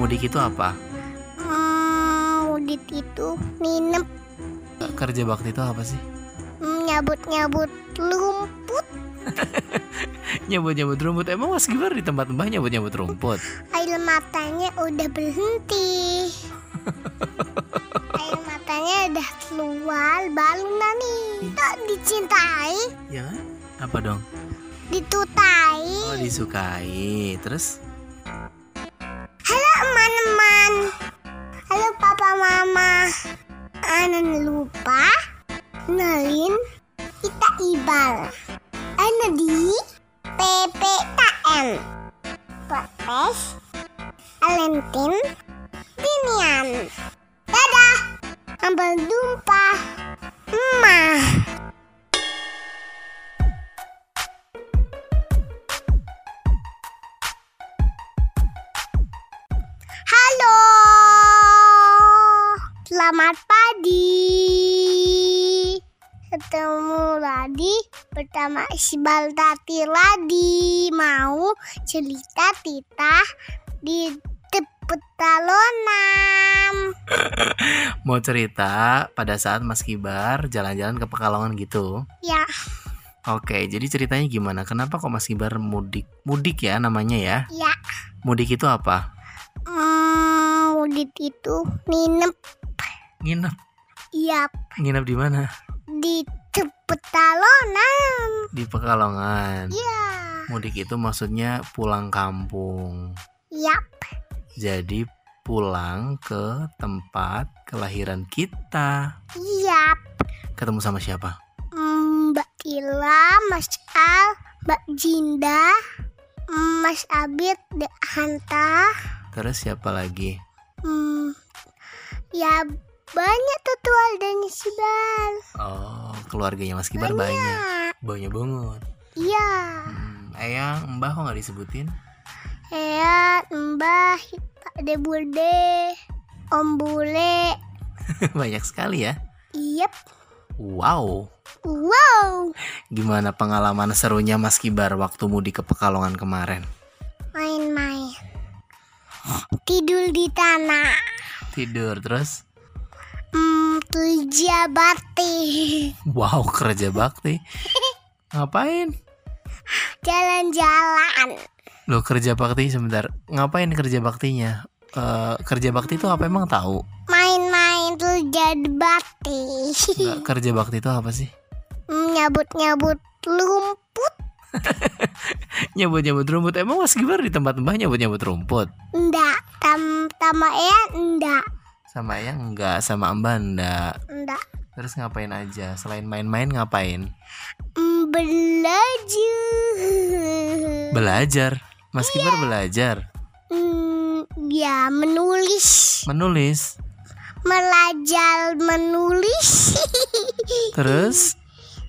Mudik itu apa? Mudik itu nginep. Kerja bakti itu apa sih? Nyabut-nyabut rumput. Nyabut-nyabut rumput. Emang Mas Gibar di tempat Mbah nyabut-nyabut rumput? Air matanya udah berhenti. Air matanya udah keluar, baru nani. Tak dicintai. Ya, apa dong? Ditutai. Oh, disukai. Terus? Halo teman-teman. Halo papa mama. Anan lupa kenalin kita Ibal. Ana di PPKN. Potes Alentin Dinian. Dadah. Ambal dumpa. Emah. Halo. Selamat pagi. Ketemu lagi pertama si Baltati lagi mau cerita Tita di Pekalongan. Mau cerita pada saat Mas Kibar jalan-jalan ke Pekalongan gitu? Ya. Oke, jadi ceritanya gimana? Kenapa kok Mas Kibar mudik? Mudik ya namanya ya? Ya. Mudik itu apa? Mudik itu nginep. Nginep? Iya. Nginep di mana? Di Pekalongan. Di Pekalongan. Iya. Mudik itu maksudnya pulang kampung. Yap. Jadi pulang ke tempat kelahiran kita. Yap. Ketemu sama siapa? Mbak Tila, Mas Al, Mbak Jinda, Mas Abid, Hanta. Terus siapa lagi? Ya banyak tutual dan si Bal. Oh, keluarganya Mas Kibar banyak. Banyak banget. Iya. Ayah, Mbah kok gak disebutin? Ayah, Mbah, Pak Debulde, Om Bule. Banyak sekali ya? Yep. Wow. Gimana pengalaman serunya Mas Kibar waktu mudik ke Pekalongan kemarin? Main-main. Tidur di tanah. Tidur, terus? Kerja bakti. Wow, kerja bakti. Ngapain? Jalan-jalan. Loh, kerja bakti sebentar. Ngapain kerja baktinya? Kerja bakti itu apa emang tahu? Main-main kerja bakti. Nggak, kerja bakti itu apa sih? Nyabut-nyabut rumput. Nyabut-nyabut rumput. Emang Mas Gibar di tempat Mbah nyabut-nyabut rumput? Enggak, sama Eyang enggak. Sama ayah enggak, sama Mbak enggak. Enggak. Terus ngapain aja? Selain main-main ngapain? Belajar. Belajar? Mas Kibar belajar? Ya, menulis. Menulis? Belajar menulis. Terus?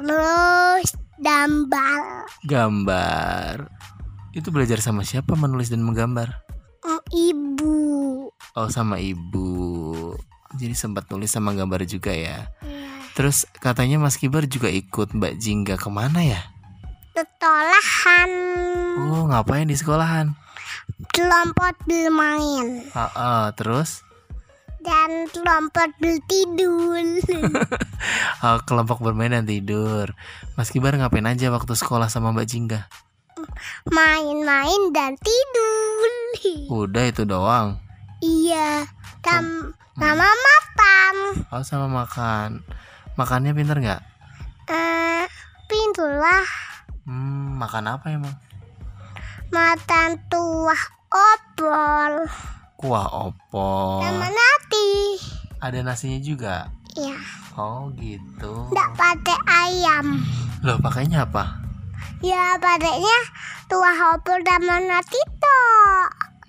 Terus gambar. Gambar. Itu belajar sama siapa menulis dan menggambar? Ibu. Oh, sama ibu. Jadi sempat nulis sama gambar juga ya. Terus katanya Mas Kibar juga ikut Mbak Jingga kemana ya? Sekolahan. Oh, ngapain di sekolahan? Kelompok bermain. Terus? Dan kelompok bertidur. Kelompok bermain dan tidur. Mas Kibar ngapain aja waktu sekolah sama Mbak Jingga? Main-main dan tidur. Udah itu doang? Iya, sama makan. Oh, sama makan. Makannya pintar nggak? Pintar lah. Makan apa emang? Makan kuah opor. Kuah opor. Sama nasi. Ada nasinya juga? Iya. Oh gitu. Nggak pakai ayam. Loh, pakainya apa? Ya, pakainya kuah opor sama nasi toh.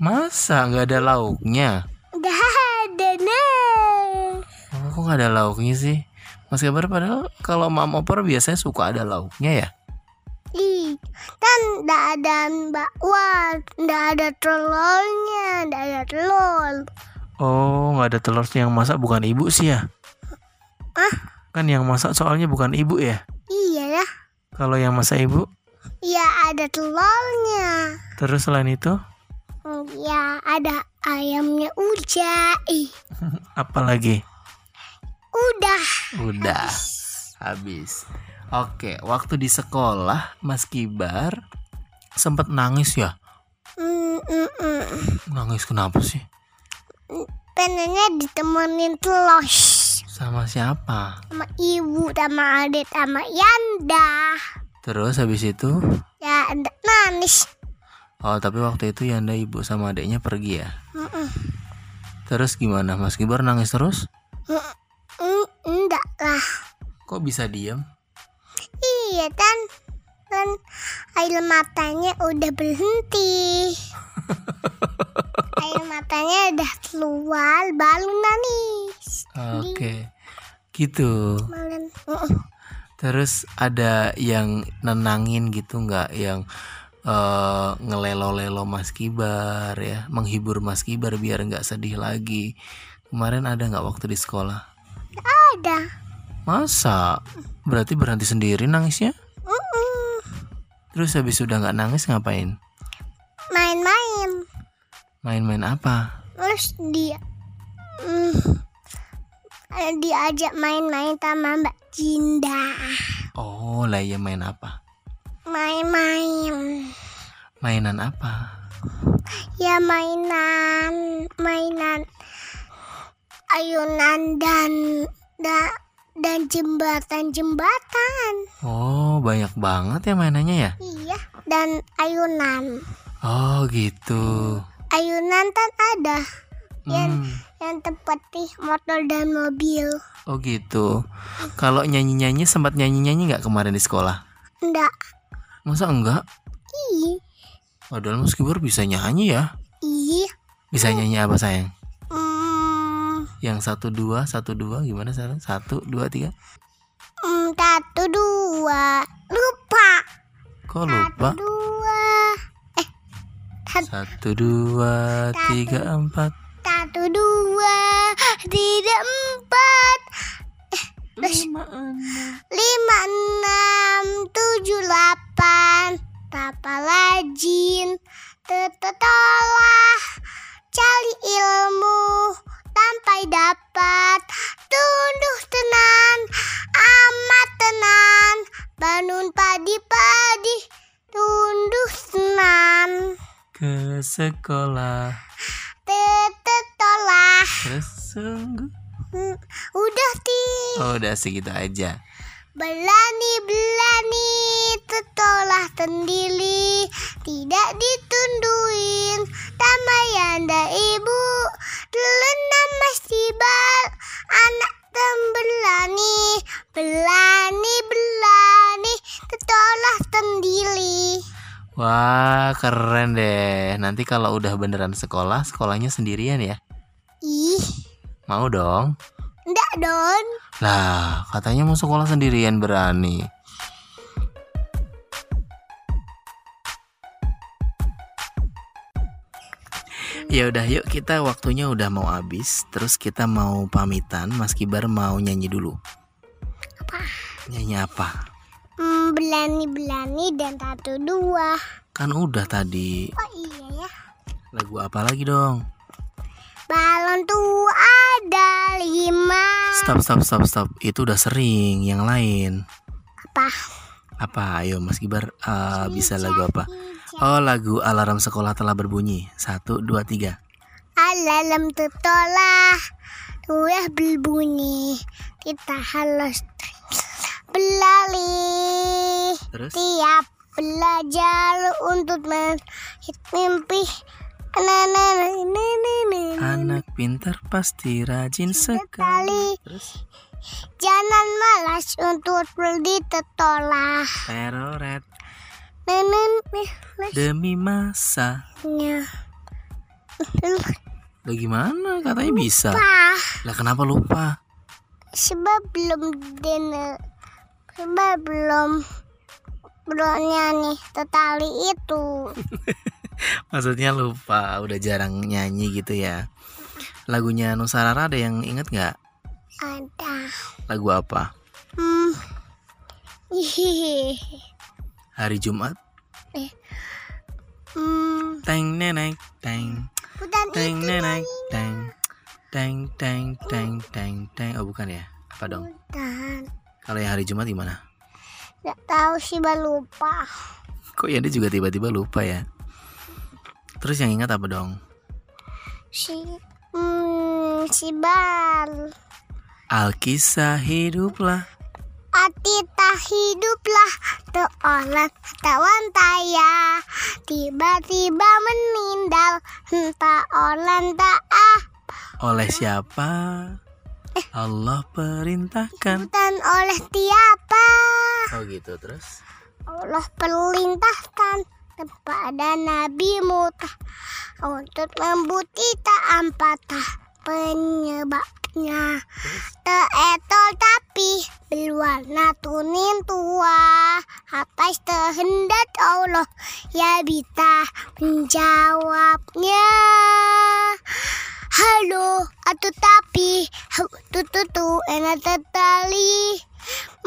Masa nggak ada lauknya? Nggak ada, Kok nggak ada lauknya sih? Mas Kabar padahal kalau mam opor biasanya suka ada lauknya ya? Ih, kan nggak ada bakwan, nggak ada telurnya, nggak ada telur. Oh, nggak ada telurnya, yang masak bukan ibu sih ya? Kan yang masak soalnya bukan ibu ya? Iya lah. Kalau yang masak ibu? Ya ada telurnya. Terus selain itu? Ya ada ayamnya Uja. Apalagi? Udah habis. Oke, waktu di sekolah Mas Kibar sempat nangis ya? Nangis kenapa sih? Pengennya ditemenin terus. Sama siapa? Sama ibu, sama adik, sama Yanda. Terus habis itu? Ya, nangis. Oh, tapi waktu itu Yanda, ibu, sama adiknya pergi ya? Terus gimana? Mas Kibar nangis terus? Enggak lah. Kok bisa diam? Iya, kan air matanya udah berhenti. Air matanya udah keluar, baru nangis. Oke. Gitu. Terus ada yang nenangin gitu enggak? Yang ngelelo-lelo Mas Kibar ya, menghibur Mas Kibar biar enggak sedih lagi. Kemarin ada enggak waktu di sekolah? Ada. Masa? Berarti berhenti sendiri nangisnya? Terus habis udah enggak nangis ngapain? Main-main. Main-main apa? Terus diajak main-main sama Mbak Jinda. Oh, lah ya, main apa? Main-main. Mainan apa? Ya mainan ayunan dan jembatan. Oh, banyak banget ya mainannya ya? Iya, dan ayunan. Oh, gitu. Ayunan kan ada yang seperti motor dan mobil. Oh gitu. Kalau nyanyi-nyanyi, sempat nyanyi-nyanyi gak kemarin di sekolah? Enggak. Masa enggak? Iya. Padahal Mas Kibar bisa nyanyi ya? Iya. Bisa nyanyi apa sayang? Yang 1, 2, 1, 2 gimana sayang? 1, 2, 3 1, 2 lupa. Kok lupa? 1, 2, 3, 4 1, 2, 3, 4 5, 6, 7, 8 Papa rajin tertolak, cari ilmu sampai dapat, tunduk tenan, amat tenan, bangun padi-padi, tunduk tenan. Ke sekolah tetelah. Terus sungguh udah sih. Oh, udah segitu aja. Berani tetelah sendiri, tidak ditunduin sama Yanda ibu. Telenam Mas Kibar, anak berani tetelah sendiri. Wah, keren deh. Nanti kalau udah beneran sekolah, sekolahnya sendirian ya? Mau dong? Enggak dong. Lah, katanya mau sekolah sendirian berani. Ya udah, yuk, kita waktunya udah mau habis. Terus kita mau pamitan. Mas Kibar mau nyanyi dulu. Apa? Nyanyi apa? Berani dan 1, 2 Kan udah tadi. Oh iya ya. Lagu apa lagi dong? Balon tuh ada 5. Stop. Itu udah sering. Yang lain. Apa? Ayo Mas Kibar, bisa lagu apa? Oh, lagu alarm sekolah telah berbunyi. 1, 2, 3 Alarm sekolah telah berbunyi. Kita harus berlari. Terus? Tiap belajar untuk mimpi. Anak pintar pasti rajin sekali. Terus? Jangan malas untuk pergi sekolah. Teroret. Demi masa. Lah gimana? Katanya bisa. Lah kenapa lupa? Sebab belum nyanyi tetali itu. Maksudnya lupa, udah jarang nyanyi gitu ya. Lagunya Nusarara ada yang inget gak? Ada. Lagu apa? Hari Jumat Teng neneng teng. Teng neneng teng. Teng teng teng teng teng. Oh bukan ya? Apa dong? Bukan. Kalau yang hari Jumat gimana? Nggak tahu sih, lupa. Kok ya dia juga tiba-tiba lupa ya? Terus yang ingat apa dong? Si Bal. Alkisah hiduplah. Atitah hiduplah teolan tawan taya. Tiba-tiba meninggal henta olan ta'ah. Oleh siapa? Allah perintahkan. Bukan oleh tiapa. Oh gitu, terus? Allah perintahkan kepada Nabi Mutah untuk membuti ta'ampatah penyebabnya. Teetol tapi berwarna tunin tua, atas kehendak Allah ya bita menjawabnya. Halo atau tapi tututu enak tertali,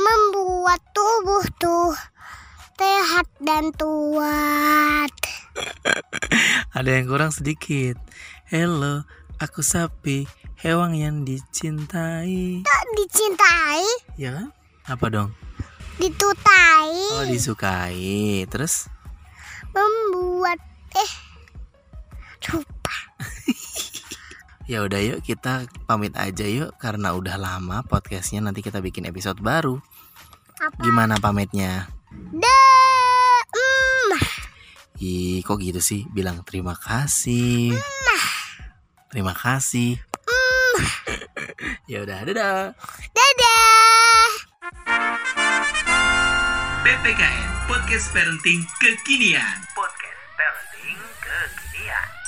membuat tubuh tuh sehat dan kuat. Ada yang kurang sedikit. Hello, aku sapi, hewan yang dicintai. Tak dicintai? Ya, apa dong? Ditutai. Oh, disukai. Terus? Membuat lupa. Ya udah, yuk kita pamit aja yuk, karena udah lama podcastnya. Nanti kita bikin episode baru. Apa? Gimana pamitnya? Ih, kok gitu sih? Bilang terima kasih. Terima kasih. Ya udah, dadah. Dadah. PPKN Podcast Parenting Kekinian. Podcast Parenting Kekinian.